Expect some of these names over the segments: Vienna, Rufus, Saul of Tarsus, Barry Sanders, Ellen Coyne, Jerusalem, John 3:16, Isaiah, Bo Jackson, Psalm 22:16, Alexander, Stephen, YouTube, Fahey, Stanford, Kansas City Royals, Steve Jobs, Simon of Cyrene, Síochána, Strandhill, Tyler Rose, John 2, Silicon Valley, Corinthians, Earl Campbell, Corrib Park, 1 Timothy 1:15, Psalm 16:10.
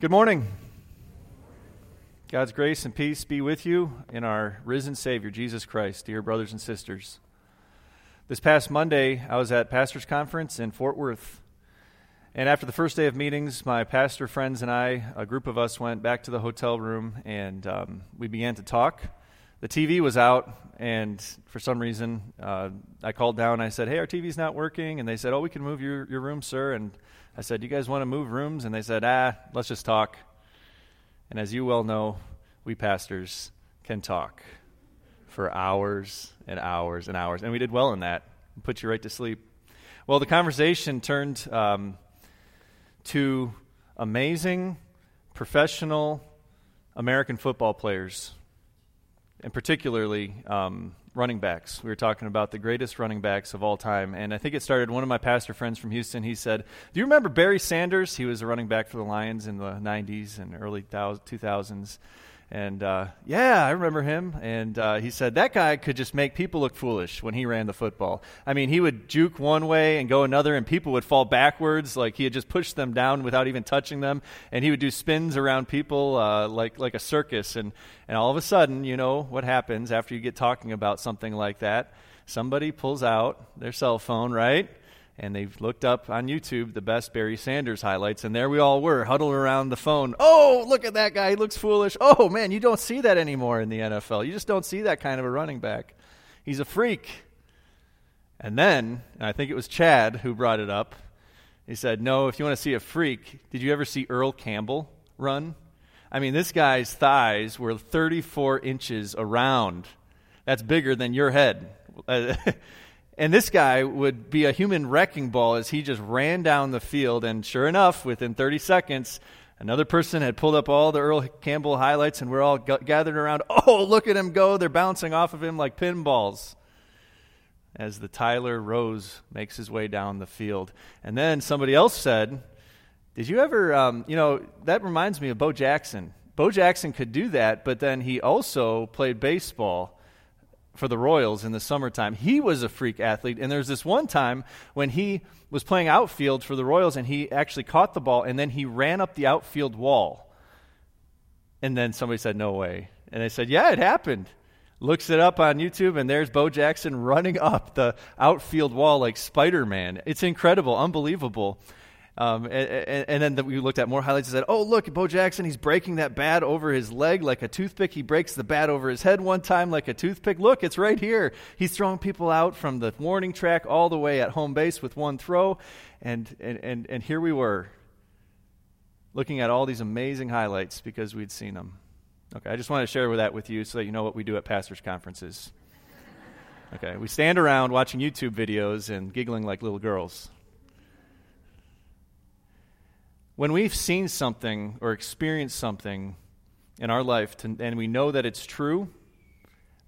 Good morning. God's grace and peace be with you in our risen Savior, Jesus Christ, dear brothers and sisters. This past Monday, I was at Pastors' Conference in Fort Worth. And after the first day of meetings, my pastor friends and I, a group of us, went back to the hotel room and we began to talk. The TV was out, and for some reason, I called down. I said, hey, our TV's not working. And they said, oh, we can move your room, sir. And I said, you guys want to move rooms? And they said, let's just talk. And as you well know, we pastors can talk for hours and hours and hours. And we did well in that. Put you right to sleep. Well, the conversation turned to amazing, professional American football players, and particularly running backs. We were talking about the greatest running backs of all time, and I think it started, one of my pastor friends from Houston, he said, do you remember Barry Sanders? He was a running back for the Lions in the 90s and early 2000s, and yeah, I remember him, and he said, that guy could just make people look foolish when he ran the football. I mean, he would juke one way and go another, and people would fall backwards, like he had just pushed them down without even touching them, and he would do spins around people like a circus, and all of a sudden, you know what happens after you get talking about something like that. Somebody pulls out their cell phone, right? And they've looked up on YouTube the best Barry Sanders highlights, and there we all were, huddled around the phone. Oh, look at that guy. He looks foolish. Oh, man, you don't see that anymore in the NFL. You just don't see that kind of a running back. He's a freak. And then, and I think it was Chad who brought it up, he said, no, if you want to see a freak, did you ever see Earl Campbell run? I mean, this guy's thighs were 34 inches around. That's bigger than your head. And this guy would be a human wrecking ball as he just ran down the field. And sure enough, within 30 seconds, another person had pulled up all the Earl Campbell highlights, and we're all gathered around. Oh, look at him go. They're bouncing off of him like pinballs as the Tyler Rose makes his way down the field. And then somebody else said, did you ever, that reminds me of Bo Jackson. Bo Jackson could do that, but then he also played baseball for the Royals in the summertime. He was a freak athlete, and there was this one time when he was playing outfield for the Royals, and he actually caught the ball, and then he ran up the outfield wall. And then somebody said, no way. And they said, yeah, it happened. Looks it up on YouTube, and there's Bo Jackson running up the outfield wall like Spider-Man. It's incredible, unbelievable. And then we looked at more highlights and said, oh, look, Bo Jackson, he's breaking that bat over his leg like a toothpick. He breaks the bat over his head one time like a toothpick. Look, it's right here. He's throwing people out from the warning track all the way at home base with one throw. And here we were looking at all these amazing highlights because we'd seen them. Okay, I just wanted to share that with you so that you know what we do at pastors' conferences. Okay, we stand around watching YouTube videos and giggling like little girls. When we've seen something or experienced something in our life and we know that it's true,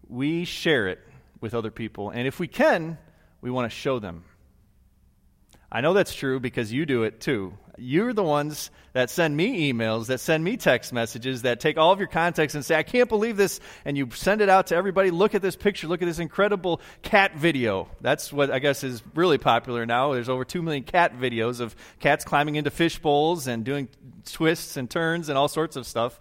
we share it with other people. And if we can, we want to show them. I know that's true because you do it too. You're the ones that send me emails, that send me text messages, that take all of your contacts and say, I can't believe this, and you send it out to everybody. Look at this picture. Look at this incredible cat video. That's what I guess is really popular now. There's over 2 million cat videos of cats climbing into fish bowls and doing twists and turns and all sorts of stuff.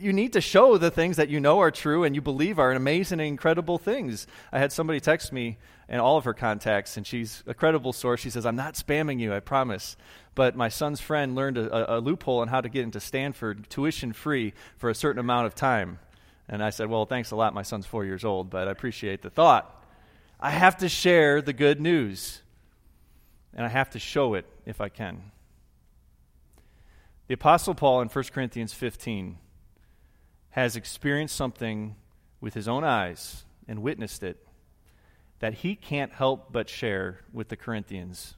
You need to show the things that you know are true and you believe are amazing and incredible things. I had somebody text me and all of her contacts, and she's a credible source. She says, I'm not spamming you, I promise. But my son's friend learned a loophole on how to get into Stanford tuition-free for a certain amount of time. And I said, well, thanks a lot. My son's 4 years old, but I appreciate the thought. I have to share the good news, and I have to show it if I can. The Apostle Paul in 1 Corinthians 15 has experienced something with his own eyes and witnessed it that he can't help but share with the Corinthians.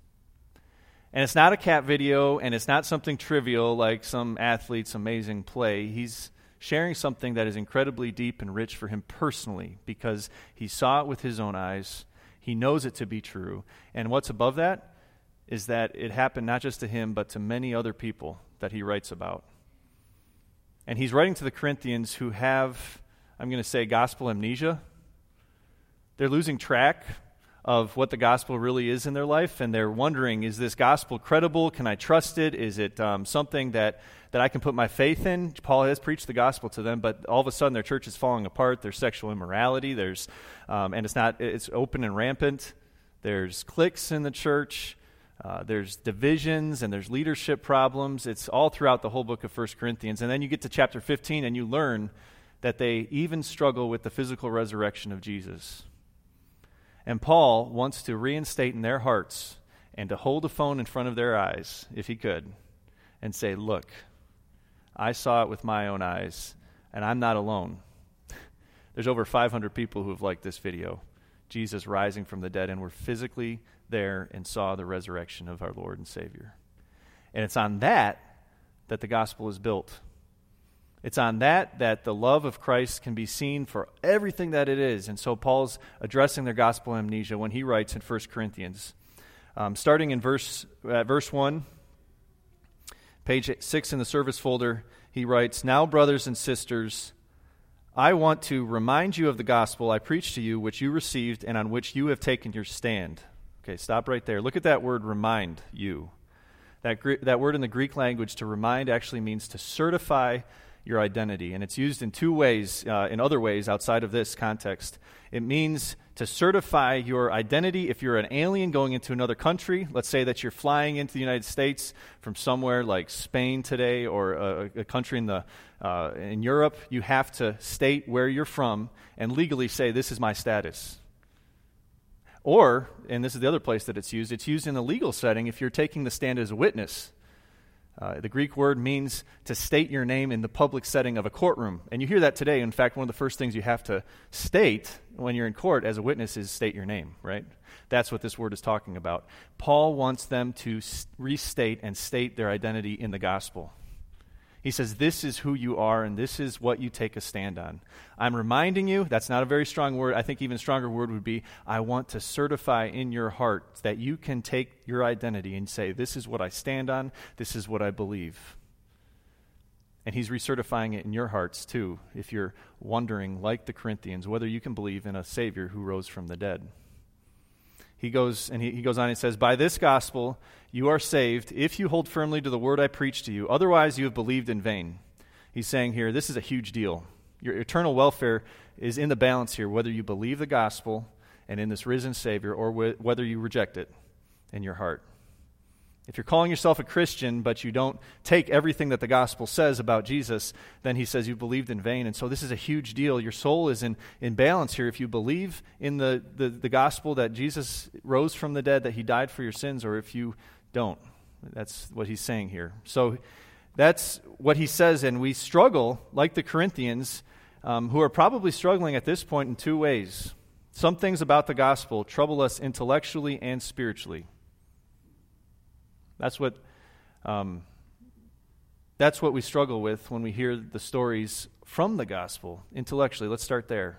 And it's not a cat video, and it's not something trivial like some athlete's amazing play. He's sharing something that is incredibly deep and rich for him personally because he saw it with his own eyes. He knows it to be true. And what's above that is that it happened not just to him but to many other people that he writes about. And he's writing to the Corinthians who have, I'm going to say, gospel amnesia. They're losing track of what the gospel really is in their life, and they're wondering, is this gospel credible? Can I trust it? Is it something that I can put my faith in? Paul has preached the gospel to them, but all of a sudden their church is falling apart. There's sexual immorality. There's and it's open and rampant. There's cliques in the church. There's divisions, and there's leadership problems. It's all throughout the whole book of 1 Corinthians. And then you get to chapter 15, and you learn that they even struggle with the physical resurrection of Jesus. And Paul wants to reinstate in their hearts and to hold a phone in front of their eyes, if he could, and say, look, I saw it with my own eyes, and I'm not alone. There's over 500 people who have liked this video, Jesus rising from the dead, and were physically there and saw the resurrection of our Lord and Savior. And it's on that the gospel is built. It's on that the love of Christ can be seen for everything that it is. And so Paul's addressing their gospel amnesia when he writes in 1 Corinthians. Starting in verse 1, page 6 in the service folder, he writes, "Now, brothers and sisters, I want to remind you of the gospel I preached to you, which you received and on which you have taken your stand." Okay, stop right there. Look at that word, remind you. That word in the Greek language, to remind, actually means to certify your identity. And it's used in two ways, in other ways outside of this context. It means to certify your identity if you're an alien going into another country. Let's say that you're flying into the United States from somewhere like Spain today, or a country in Europe. You have to state where you're from and legally say, this is my status. Or, and this is the other place that it's used in a legal setting if you're taking the stand as a witness. The Greek word means to state your name in the public setting of a courtroom. And you hear that today. In fact, one of the first things you have to state when you're in court as a witness is state your name, right? That's what this word is talking about. Paul wants them to restate and state their identity in the gospel. He says, this is who you are, and this is what you take a stand on. I'm reminding you, that's not a very strong word. I think even stronger word would be, I want to certify in your heart that you can take your identity and say, this is what I stand on, this is what I believe. And he's recertifying it in your hearts too, if you're wondering, like the Corinthians, whether you can believe in a Savior who rose from the dead. He goes on and says, by this gospel you are saved if you hold firmly to the word I preached to you. Otherwise you have believed in vain. He's saying here, this is a huge deal. Your eternal welfare is in the balance here, whether you believe the gospel and in this risen Savior, or whether you reject it in your heart. If you're calling yourself a Christian, but you don't take everything that the gospel says about Jesus, then he says you believed in vain. And so this is a huge deal. Your soul is in balance here. If you believe in the gospel that Jesus rose from the dead, that he died for your sins, or if you don't. That's what he's saying here. So that's what he says, and we struggle, like the Corinthians, who are probably struggling at this point in two ways. Some things about the gospel trouble us intellectually and spiritually. That's what we struggle with when we hear the stories from the gospel intellectually. Let's start there.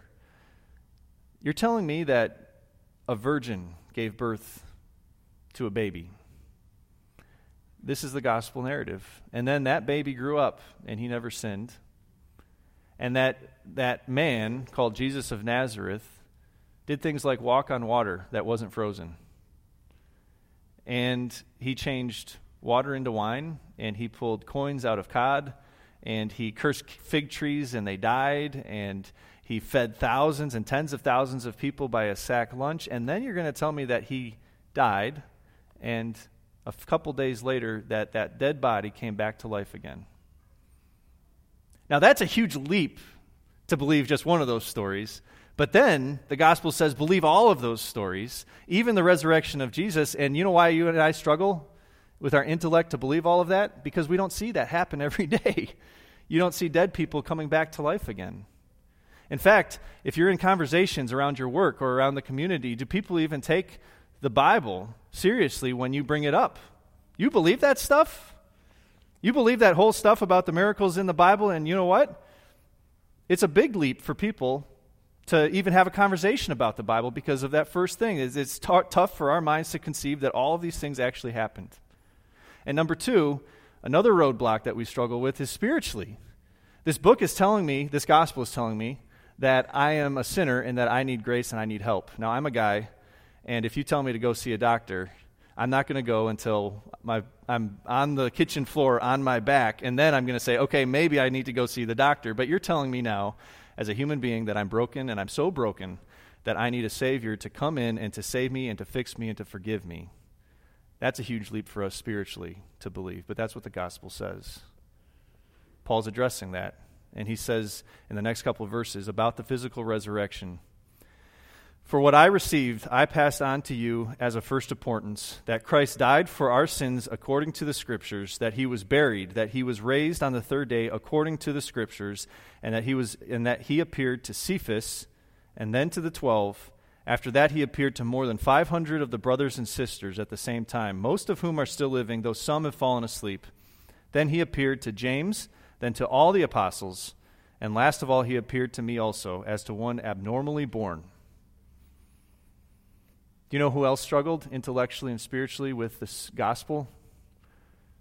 You're telling me that a virgin gave birth to a baby. This is the gospel narrative. And then that baby grew up and he never sinned. And that man called Jesus of Nazareth did things like walk on water that wasn't frozen. And he changed water into wine, and he pulled coins out of cod, and he cursed fig trees, and they died, and he fed thousands and tens of thousands of people by a sack lunch, and then you're going to tell me that he died, and a couple days later that dead body came back to life again. Now that's a huge leap to believe just one of those stories. But then the gospel says, believe all of those stories, even the resurrection of Jesus. And you know why you and I struggle with our intellect to believe all of that? Because we don't see that happen every day. You don't see dead people coming back to life again. In fact, if you're in conversations around your work or around the community, do people even take the Bible seriously when you bring it up? You believe that stuff? You believe that whole stuff about the miracles in the Bible, and you know what? It's a big leap for people to even have a conversation about the Bible because of that first thing. It's tough for our minds to conceive that all of these things actually happened. And number two, another roadblock that we struggle with is spiritually. This gospel is telling me that I am a sinner and that I need grace and I need help. Now, I'm a guy, And if you tell me to go see a doctor, I'm not going to go until I'm on the kitchen floor on my back, and then I'm going to say, okay, maybe I need to go see the doctor. But you're telling me now, as a human being, that I'm broken, and I'm so broken that I need a Savior to come in and to save me and to fix me and to forgive me. That's a huge leap for us spiritually to believe, but that's what the gospel says. Paul's addressing that, and he says in the next couple of verses about the physical resurrection, "For what I received, I passed on to you as of first importance, that Christ died for our sins according to the Scriptures, that he was buried, that he was raised on the third day according to the Scriptures, and that he appeared to Cephas, and then to the 12. After that he appeared to more than 500 of the brothers and sisters at the same time, most of whom are still living, though some have fallen asleep. Then he appeared to James, then to all the apostles, and last of all he appeared to me also, as to one abnormally born." Do you know who else struggled intellectually and spiritually with this gospel?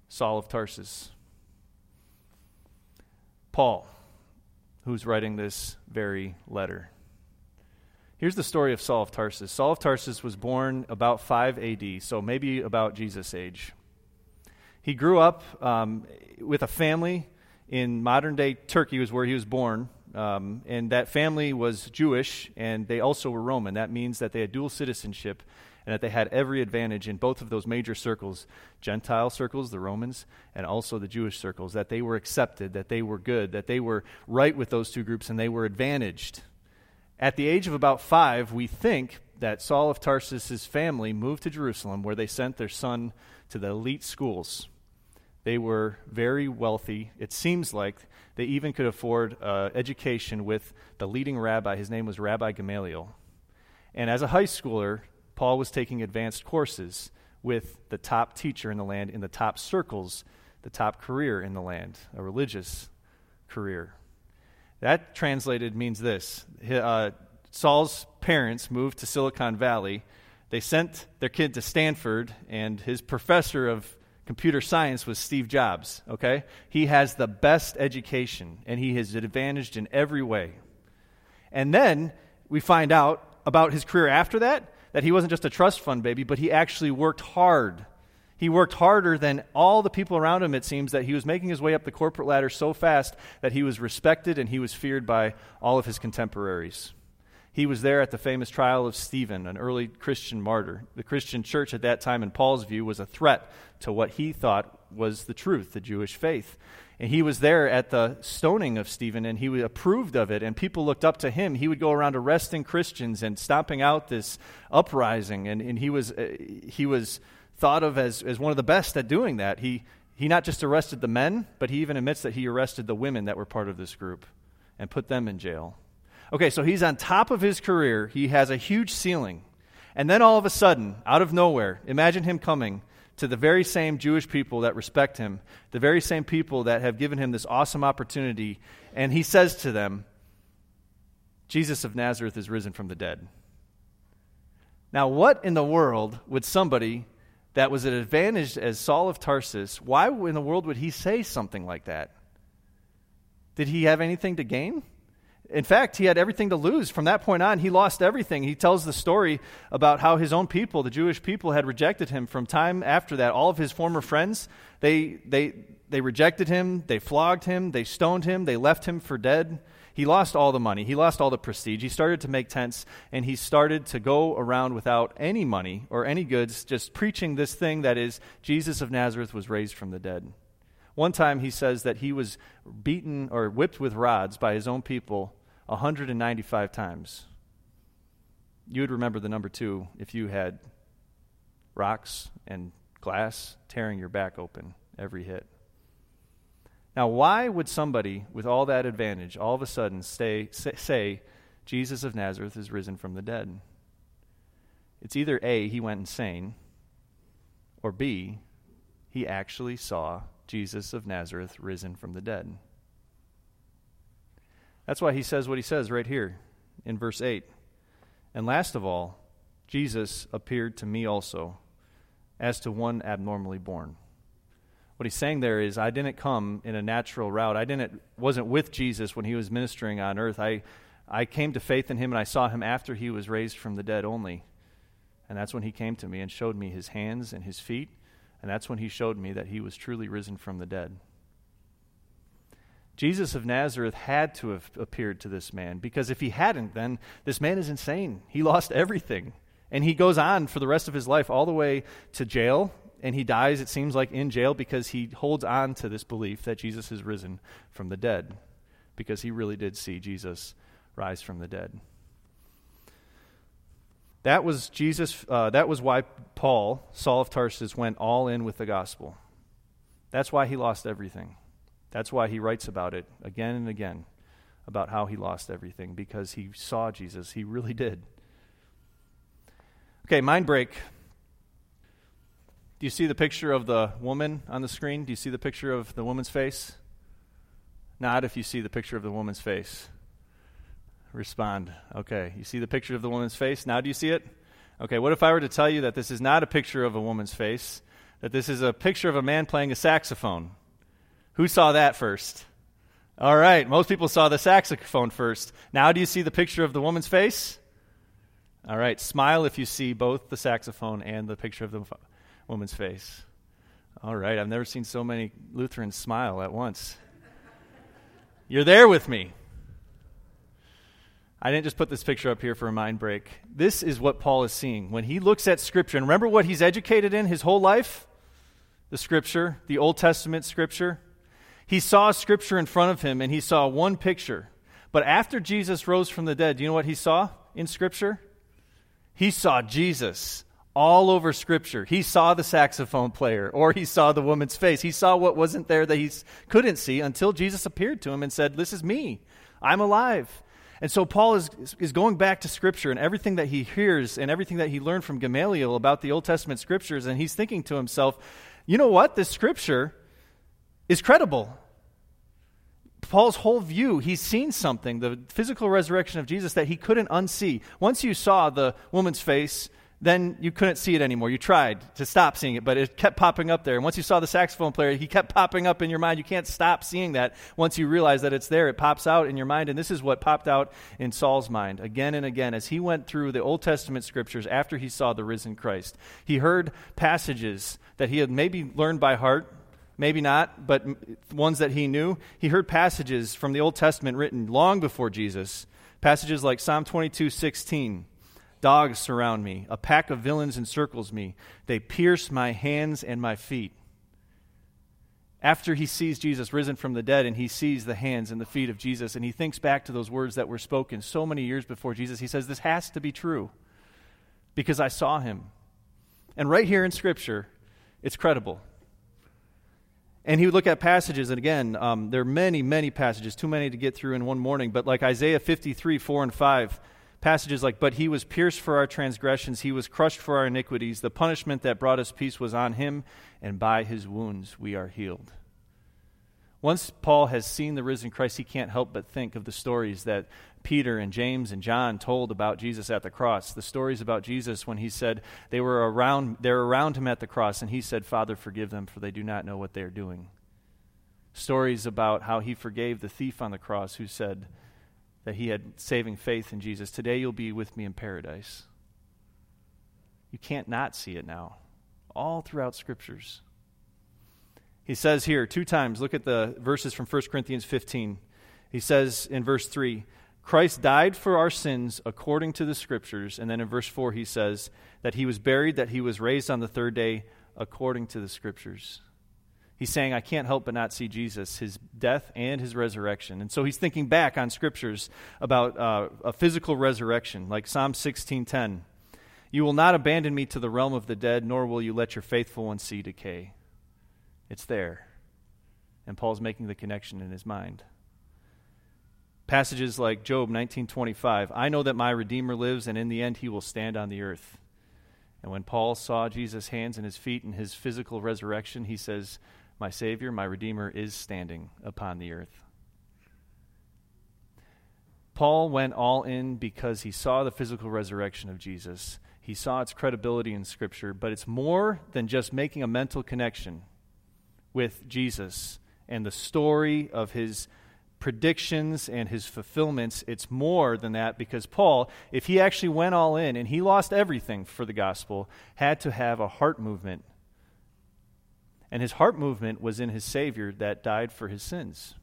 Saul of Tarsus. Paul, who's writing this very letter. Here's the story of Saul of Tarsus. Saul of Tarsus was born about 5 AD, so maybe about Jesus' age. He grew up with a family in modern-day Turkey, was where he was born. And that family was Jewish, and they also were Roman. That means that they had dual citizenship and that they had every advantage in both of those major circles, Gentile circles, the Romans, and also the Jewish circles, that they were accepted, that they were good, that they were right with those two groups, and they were advantaged. At the age of about 5, we think that Saul of Tarsus' family moved to Jerusalem, where they sent their son to the elite schools. They were very wealthy. It seems like they even could afford education with the leading rabbi. His name was Rabbi Gamaliel. And as a high schooler, Paul was taking advanced courses with the top teacher in the land, in the top circles, the top career in the land, a religious career. That translated means this. Saul's parents moved to Silicon Valley. They sent their kid to Stanford, and his professor of computer science was Steve Jobs, okay? He has the best education, and he is advantaged in every way. And then we find out about his career after that, that he wasn't just a trust fund baby, but he actually worked hard. He worked harder than all the people around him, it seems, that he was making his way up the corporate ladder so fast that he was respected and he was feared by all of his contemporaries. He was there at the famous trial of Stephen, an early Christian martyr. The Christian church at that time, in Paul's view, was a threat to what he thought was the truth, the Jewish faith. And he was there at the stoning of Stephen, and he approved of it, and people looked up to him. He would go around arresting Christians and stomping out this uprising, and he was thought of as one of the best at doing that. He not just arrested the men, but he even admits that he arrested the women that were part of this group and put them in jail. Okay, so he's on top of his career. He has a huge ceiling. And then all of a sudden, out of nowhere, imagine him coming to the very same Jewish people that respect him, the very same people that have given him this awesome opportunity, and he says to them, "Jesus of Nazareth is risen from the dead." Now, what in the world would somebody that was advantaged as Saul of Tarsus, why in the world would he say something like that? Did he have anything to gain? In fact, he had everything to lose. From that point on, he lost everything. He tells the story about how his own people, the Jewish people, had rejected him from time after that. All of his former friends, they rejected him, they flogged him, they stoned him, they left him for dead. He lost all the money. He lost all the prestige. He started to make tents, and he started to go around without any money or any goods, just preaching this thing that is, Jesus of Nazareth was raised from the dead. One time he says that he was beaten or whipped with rods by his own people 195 times. You would remember the number 2 if you had rocks and glass tearing your back open every hit. Now, why would somebody with all that advantage all of a sudden say, Jesus of Nazareth is risen from the dead? It's either A, he went insane, or B, he actually saw Jesus of Nazareth risen from the dead. That's why he says what he says right here in verse 8. "And last of all, Jesus appeared to me also, as to one abnormally born." What he's saying there is, I didn't come in a natural route. I wasn't with Jesus when he was ministering on earth. I came to faith in him, and I saw him after he was raised from the dead only. And that's when he came to me and showed me his hands and his feet. And that's when he showed me that he was truly risen from the dead. Jesus of Nazareth had to have appeared to this man, because if he hadn't, then this man is insane. He lost everything. And he goes on for the rest of his life all the way to jail, and he dies, it seems like, in jail because he holds on to this belief that Jesus is risen from the dead, because he really did see Jesus rise from the dead. That was Jesus. That was why Paul, Saul of Tarsus, went all in with the gospel. That's why he lost everything. That's why he writes about it again and again, about how he lost everything, because he saw Jesus. He really did. Okay, mind break. Do you see the picture of the woman on the screen? Do you see the picture of the woman's face? Nod if you see the picture of the woman's face. Respond. Okay, you see the picture of the woman's face? Now do you see it? Okay, what if I were to tell you that this is not a picture of a woman's face, that this is a picture of a man playing a saxophone? Who saw that first? All right, most people saw the saxophone first. Now do you see the picture of the woman's face? All right, smile if you see both the saxophone and the picture of the woman's face. All right, I've never seen so many Lutherans smile at once. You're there with me. I didn't just put this picture up here for a mind break. This is what Paul is seeing. When he looks at Scripture, and remember what he's educated in his whole life? The Scripture, the Old Testament Scripture. He saw Scripture in front of him, and he saw one picture. But after Jesus rose from the dead, do you know what he saw in Scripture? He saw Jesus all over Scripture. He saw the saxophone player, or he saw the woman's face. He saw what wasn't there that he couldn't see until Jesus appeared to him and said, "This is me. I'm alive." And so Paul is going back to Scripture and everything that he hears and everything that he learned from Gamaliel about the Old Testament Scriptures, and he's thinking to himself, you know what? This Scripture is credible. Paul's whole view, he's seen something, the physical resurrection of Jesus, that he couldn't unsee. Once you saw the woman's face, then you couldn't see it anymore. You tried to stop seeing it, but it kept popping up there. And once you saw the saxophone player, he kept popping up in your mind. You can't stop seeing that. Once you realize that it's there, it pops out in your mind. And this is what popped out in Saul's mind again and again as he went through the Old Testament Scriptures after he saw the risen Christ. He heard passages that he had maybe learned by heart, maybe not, but ones that he knew. He heard passages from the Old Testament written long before Jesus, passages like Psalm 22:16. Dogs surround me. A pack of villains encircles me. They pierce my hands and my feet. After he sees Jesus risen from the dead and he sees the hands and the feet of Jesus, and he thinks back to those words that were spoken so many years before Jesus, he says, this has to be true because I saw him. And right here in Scripture, it's credible. And he would look at passages, and again, there are many, many passages, too many to get through in one morning, but like Isaiah 53:4 and 5, passages like, but he was pierced for our transgressions, he was crushed for our iniquities, the punishment that brought us peace was on him, and by his wounds we are healed. Once Paul has seen the risen Christ, he can't help but think of the stories that Peter and James and John told about Jesus at the cross, the stories about Jesus when he said they're around him at the cross, and he said, Father, forgive them, for they do not know what they're doing. Stories about how he forgave the thief on the cross who said that he had saving faith in Jesus. Today you'll be with me in paradise. You can't not see it now, all throughout Scriptures. He says here two times, look at the verses from 1 Corinthians 15. He says in verse 3, Christ died for our sins according to the Scriptures. And then in verse 4 he says that he was buried, that he was raised on the third day according to the Scriptures. He's saying, I can't help but not see Jesus, his death and his resurrection. And so he's thinking back on Scriptures about a physical resurrection, like Psalm 16:10. You will not abandon me to the realm of the dead, nor will you let your faithful one see decay. It's there. And Paul's making the connection in his mind. Passages like Job 19:25, I know that my Redeemer lives, and in the end he will stand on the earth. And when Paul saw Jesus' hands and his feet and his physical resurrection, he says, my Savior, my Redeemer is standing upon the earth. Paul went all in because he saw the physical resurrection of Jesus. He saw its credibility in Scripture, but it's more than just making a mental connection with Jesus and the story of his predictions and his fulfillments, it's more than that, because Paul, if he actually went all in and he lost everything for the gospel, had to have a heart movement. And his heart movement was in his Savior that died for his sins.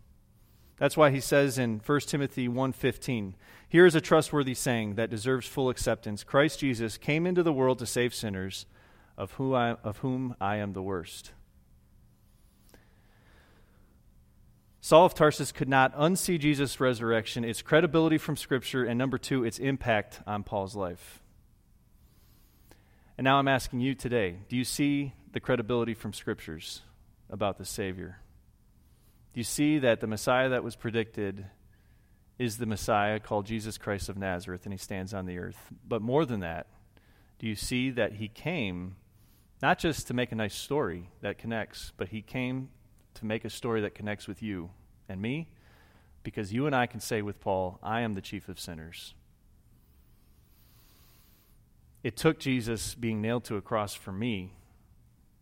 That's why he says in 1 Timothy 1:15, "Here is a trustworthy saying that deserves full acceptance. Christ Jesus came into the world to save sinners, of whom I am the worst." Saul of Tarsus could not unsee Jesus' resurrection, its credibility from Scripture, and number two, its impact on Paul's life. And now I'm asking you today, do you see the credibility from Scriptures about the Savior? Do you see that the Messiah that was predicted is the Messiah called Jesus Christ of Nazareth, and he stands on the earth? But more than that, do you see that he came not just to make a nice story that connects, but he came to make a story that connects with you and me, because you and I can say with Paul, I am the chief of sinners. It took Jesus being nailed to a cross for me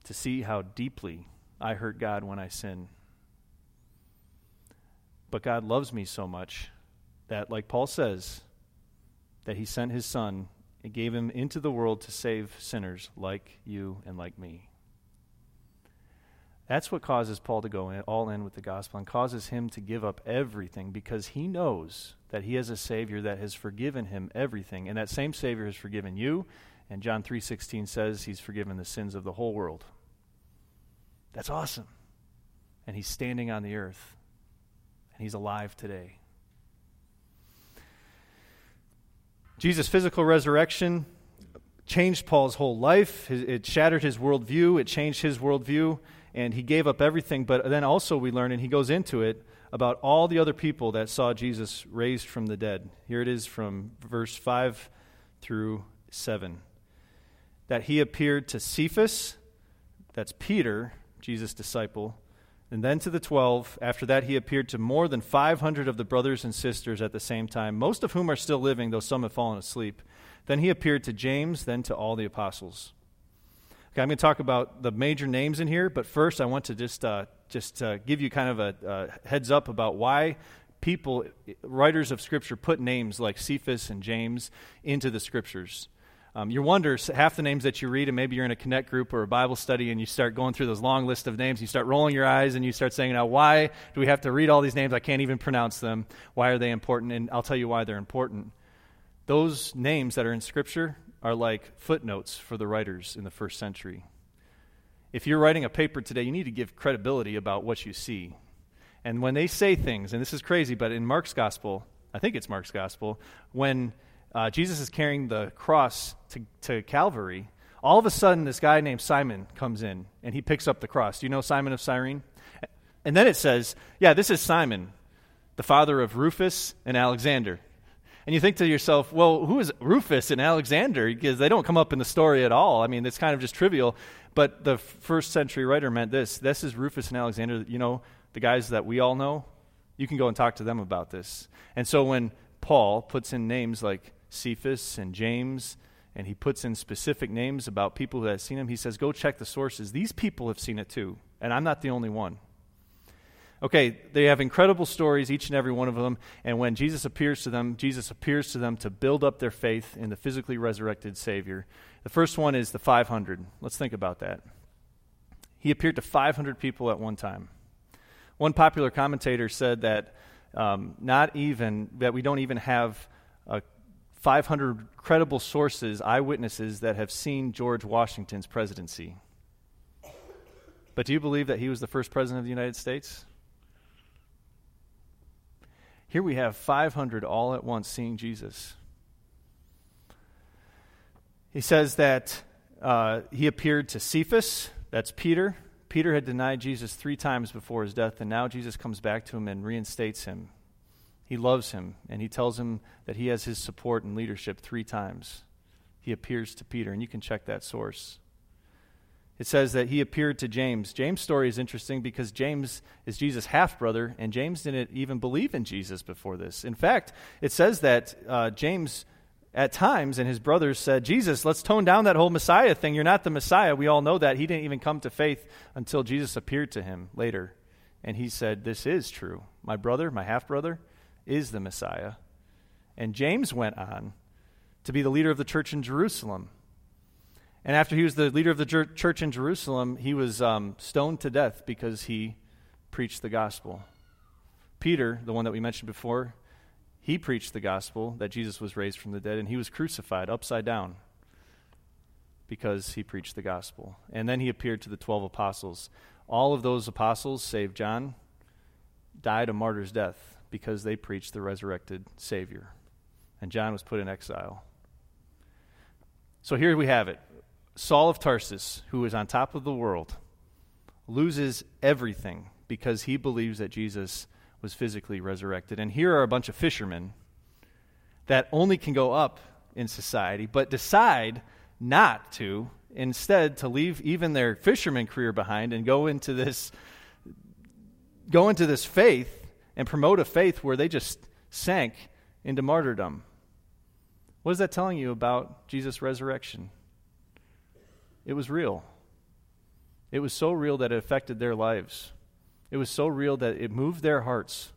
to see how deeply I hurt God when I sin. But God loves me so much that, like Paul says, that he sent his son and gave him into the world to save sinners like you and like me. That's what causes Paul to go all in with the gospel and causes him to give up everything, because he knows that he has a Savior that has forgiven him everything. And that same Savior has forgiven you. And John 3:16 says he's forgiven the sins of the whole world. That's awesome. And he's standing on the earth. And he's alive today. Jesus' physical resurrection changed Paul's whole life. It shattered his worldview. It changed his worldview. And he gave up everything. But then also we learn, and he goes into it, about all the other people that saw Jesus raised from the dead. Here it is from verse 5 through 7. That he appeared to Cephas, that's Peter, Jesus' disciple, and then to the 12. After that, he appeared to more than 500 of the brothers and sisters at the same time, most of whom are still living, though some have fallen asleep. Then he appeared to James, then to all the apostles. Okay, I'm going to talk about the major names in here, but first I want to just give you kind of a heads up about why people, writers of Scripture, put names like Cephas and James into the Scriptures. You wonder, half the names that you read, and maybe you're in a Connect group or a Bible study, and you start going through those long list of names, you start rolling your eyes, and you start saying, now, why do we have to read all these names? I can't even pronounce them. Why are they important? And I'll tell you why they're important. Those names that are in Scripture are like footnotes for the writers in the first century. If you're writing a paper today, you need to give credibility about what you see. And when they say things, and this is crazy, but in Mark's Gospel, I think it's Mark's Gospel, when Jesus is carrying the cross to Calvary, all of a sudden this guy named Simon comes in, and he picks up the cross. Do you know Simon of Cyrene? And then it says, yeah, this is Simon, the father of Rufus and Alexander. And you think to yourself, well, who is Rufus and Alexander? Because they don't come up in the story at all. I mean, it's kind of just trivial. But the first century writer meant this. This is Rufus and Alexander, you know, the guys that we all know. You can go and talk to them about this. And so when Paul puts in names like Cephas and James, and he puts in specific names about people who have seen him, he says, go check the sources. These people have seen it too, and I'm not the only one. Okay, they have incredible stories, each and every one of them, and when Jesus appears to them to build up their faith in the physically resurrected Savior. The first one is the 500. Let's think about that. He appeared to 500 people at one time. One popular commentator said that we don't even have 500 credible sources, eyewitnesses that have seen George Washington's presidency. But do you believe that he was the first president of the United States? Here we have 500 all at once seeing Jesus. He says that he appeared to Cephas, that's Peter. Peter had denied Jesus 3 times before his death, and now Jesus comes back to him and reinstates him. He loves him, and he tells him that he has his support and leadership 3 times. He appears to Peter, and you can check that source. It says that he appeared to James. James' story is interesting because James is Jesus' half-brother, and James didn't even believe in Jesus before this. In fact, it says that James, at times, and his brothers said, Jesus, let's tone down that whole Messiah thing. You're not the Messiah. We all know that. He didn't even come to faith until Jesus appeared to him later And he said, this is true. My brother, my half-brother, is the Messiah. And James went on to be the leader of the church in Jerusalem. And after he was the leader of the church in Jerusalem, he was stoned to death because he preached the gospel. Peter, the one that we mentioned before, he preached the gospel that Jesus was raised from the dead, and he was crucified upside down because he preached the gospel. And then he appeared to the 12 apostles. All of those apostles, save John, died a martyr's death because they preached the resurrected Savior. And John was put in exile. So here we have it. Saul of Tarsus, who is on top of the world, loses everything because he believes that Jesus was physically resurrected. And here are a bunch of fishermen that only can go up in society, but decide not to, instead to leave even their fisherman career behind and go into this faith and promote a faith where they just sank into martyrdom. What is that telling you about Jesus' resurrection? It was real. It was so real that it affected their lives. It was so real that it moved their hearts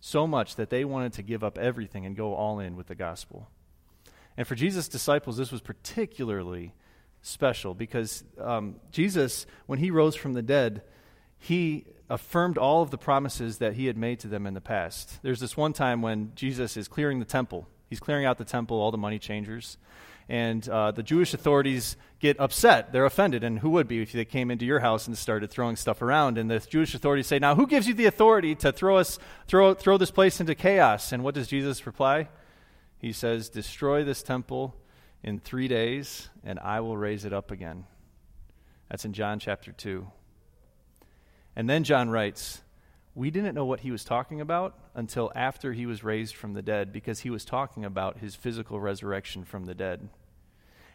so much that they wanted to give up everything and go all in with the gospel. And for Jesus' disciples, this was particularly special because Jesus, when he rose from the dead, he affirmed all of the promises that he had made to them in the past. There's this one time when Jesus is clearing the temple. He's clearing out the temple, all the money changers. And the Jewish authorities get upset. They're offended. And who would be if they came into your house and started throwing stuff around? And the Jewish authorities say, now who gives you the authority to throw this place into chaos? And what does Jesus reply? He says, destroy this temple in 3 days, and I will raise it up again. That's in John chapter 2. And then John writes, we didn't know what he was talking about until after he was raised from the dead, because he was talking about his physical resurrection from the dead.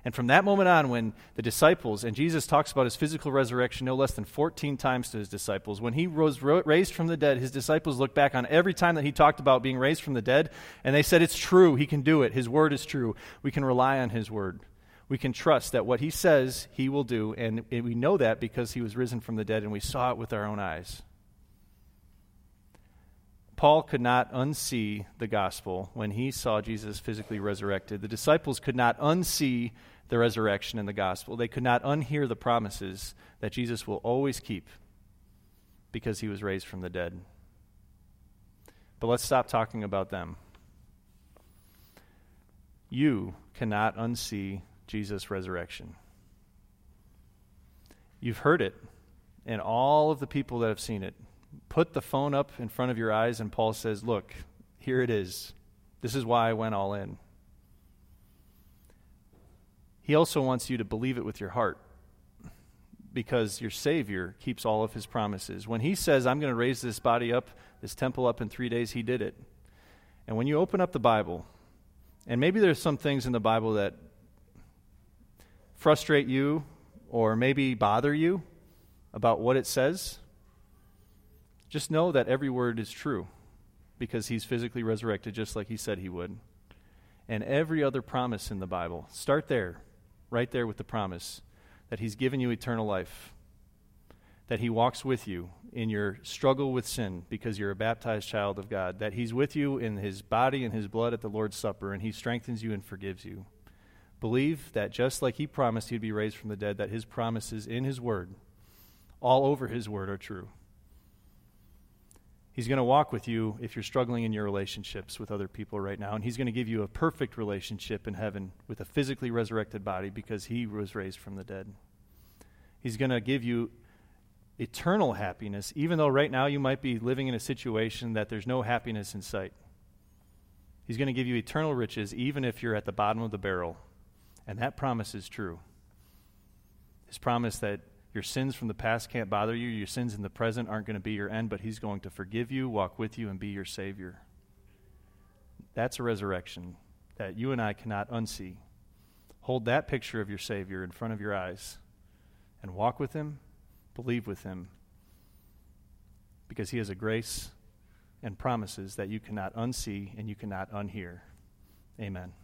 And from that moment on, when the disciples, and Jesus talks about his physical resurrection no less than 14 times to his disciples, when he was raised from the dead, his disciples looked back on every time that he talked about being raised from the dead, and they said, it's true, he can do it, his word is true, we can rely on his word. We can trust that what he says, he will do, and we know that because he was risen from the dead, and we saw it with our own eyes. Paul could not unsee the gospel when he saw Jesus physically resurrected. The disciples could not unsee the resurrection in the gospel. They could not unhear the promises that Jesus will always keep because he was raised from the dead. But let's stop talking about them. You cannot unsee Jesus' resurrection. You've heard it, and all of the people that have seen it. Put the phone up in front of your eyes, and Paul says, look, here it is. This is why I went all in. He also wants you to believe it with your heart, because your Savior keeps all of his promises. When he says, I'm going to raise this body up, this temple up in 3 days, he did it. And when you open up the Bible, and maybe there's some things in the Bible that frustrate you or maybe bother you about what it says, just know that every word is true because he's physically resurrected just like he said he would. And every other promise in the Bible, start there, right there with the promise that he's given you eternal life, that he walks with you in your struggle with sin because you're a baptized child of God, that he's with you in his body and his blood at the Lord's Supper, and he strengthens you and forgives you. Believe that just like he promised he'd be raised from the dead, that his promises in his word, all over his word, are true. He's going to walk with you if you're struggling in your relationships with other people right now, and he's going to give you a perfect relationship in heaven with a physically resurrected body because he was raised from the dead. He's going to give you eternal happiness, even though right now you might be living in a situation that there's no happiness in sight. He's going to give you eternal riches even if you're at the bottom of the barrel, and that promise is true. His promise that your sins from the past can't bother you. Your sins in the present aren't going to be your end, but he's going to forgive you, walk with you, and be your Savior. That's a resurrection that you and I cannot unsee. Hold that picture of your Savior in front of your eyes and walk with him, believe with him, because he has a grace and promises that you cannot unsee and you cannot unhear. Amen.